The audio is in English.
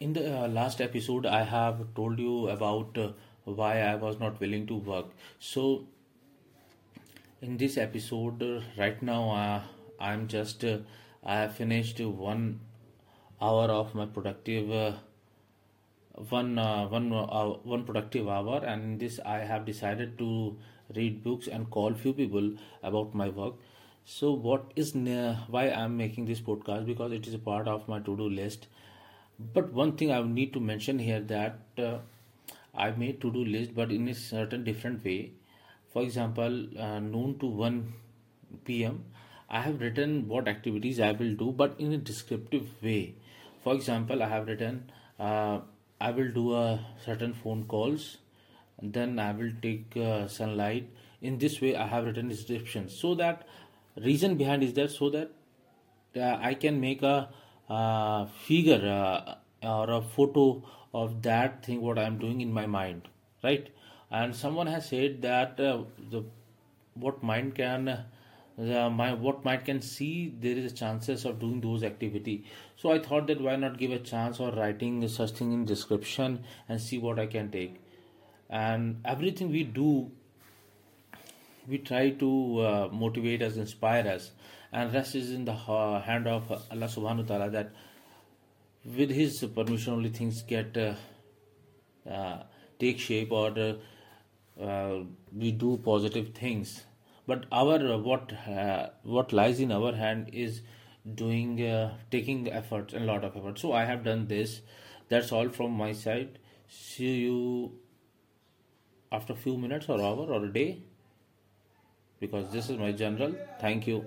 In the last episode, I have told you about why I was not willing to work. So, in this episode, right now, I have finished 1 hour of my productive one productive hour, and in this, I have decided to read books and call few people about my work. So, why I am making this podcast? Because it is a part of my to-do list. But one thing I need to mention here that I made to-do list, but in a certain different way. For example, noon to 1 p.m. I have written what activities I will do, but in a descriptive way. For example, I have written I will do a certain phone calls, then I will take sunlight. In this way, I have written descriptions. So that reason behind is that so that I can make a figure or a photo of that thing what I am doing in my mind, right? And someone has said that what mind can see, there is a chances of doing those activity. So I thought that why not give a chance or writing such thing in description and see what I can take. And everything we do, we try to motivate us, inspire us, and rest is in the hand of Allah Subhanahu wa Taala, that with His permission only things get take shape, or we do positive things. But our what lies in our hand is doing taking efforts, a lot of effort. So I have done this. That's all from my side. See you after a few minutes or hour or a day. Because this is my general. Thank you.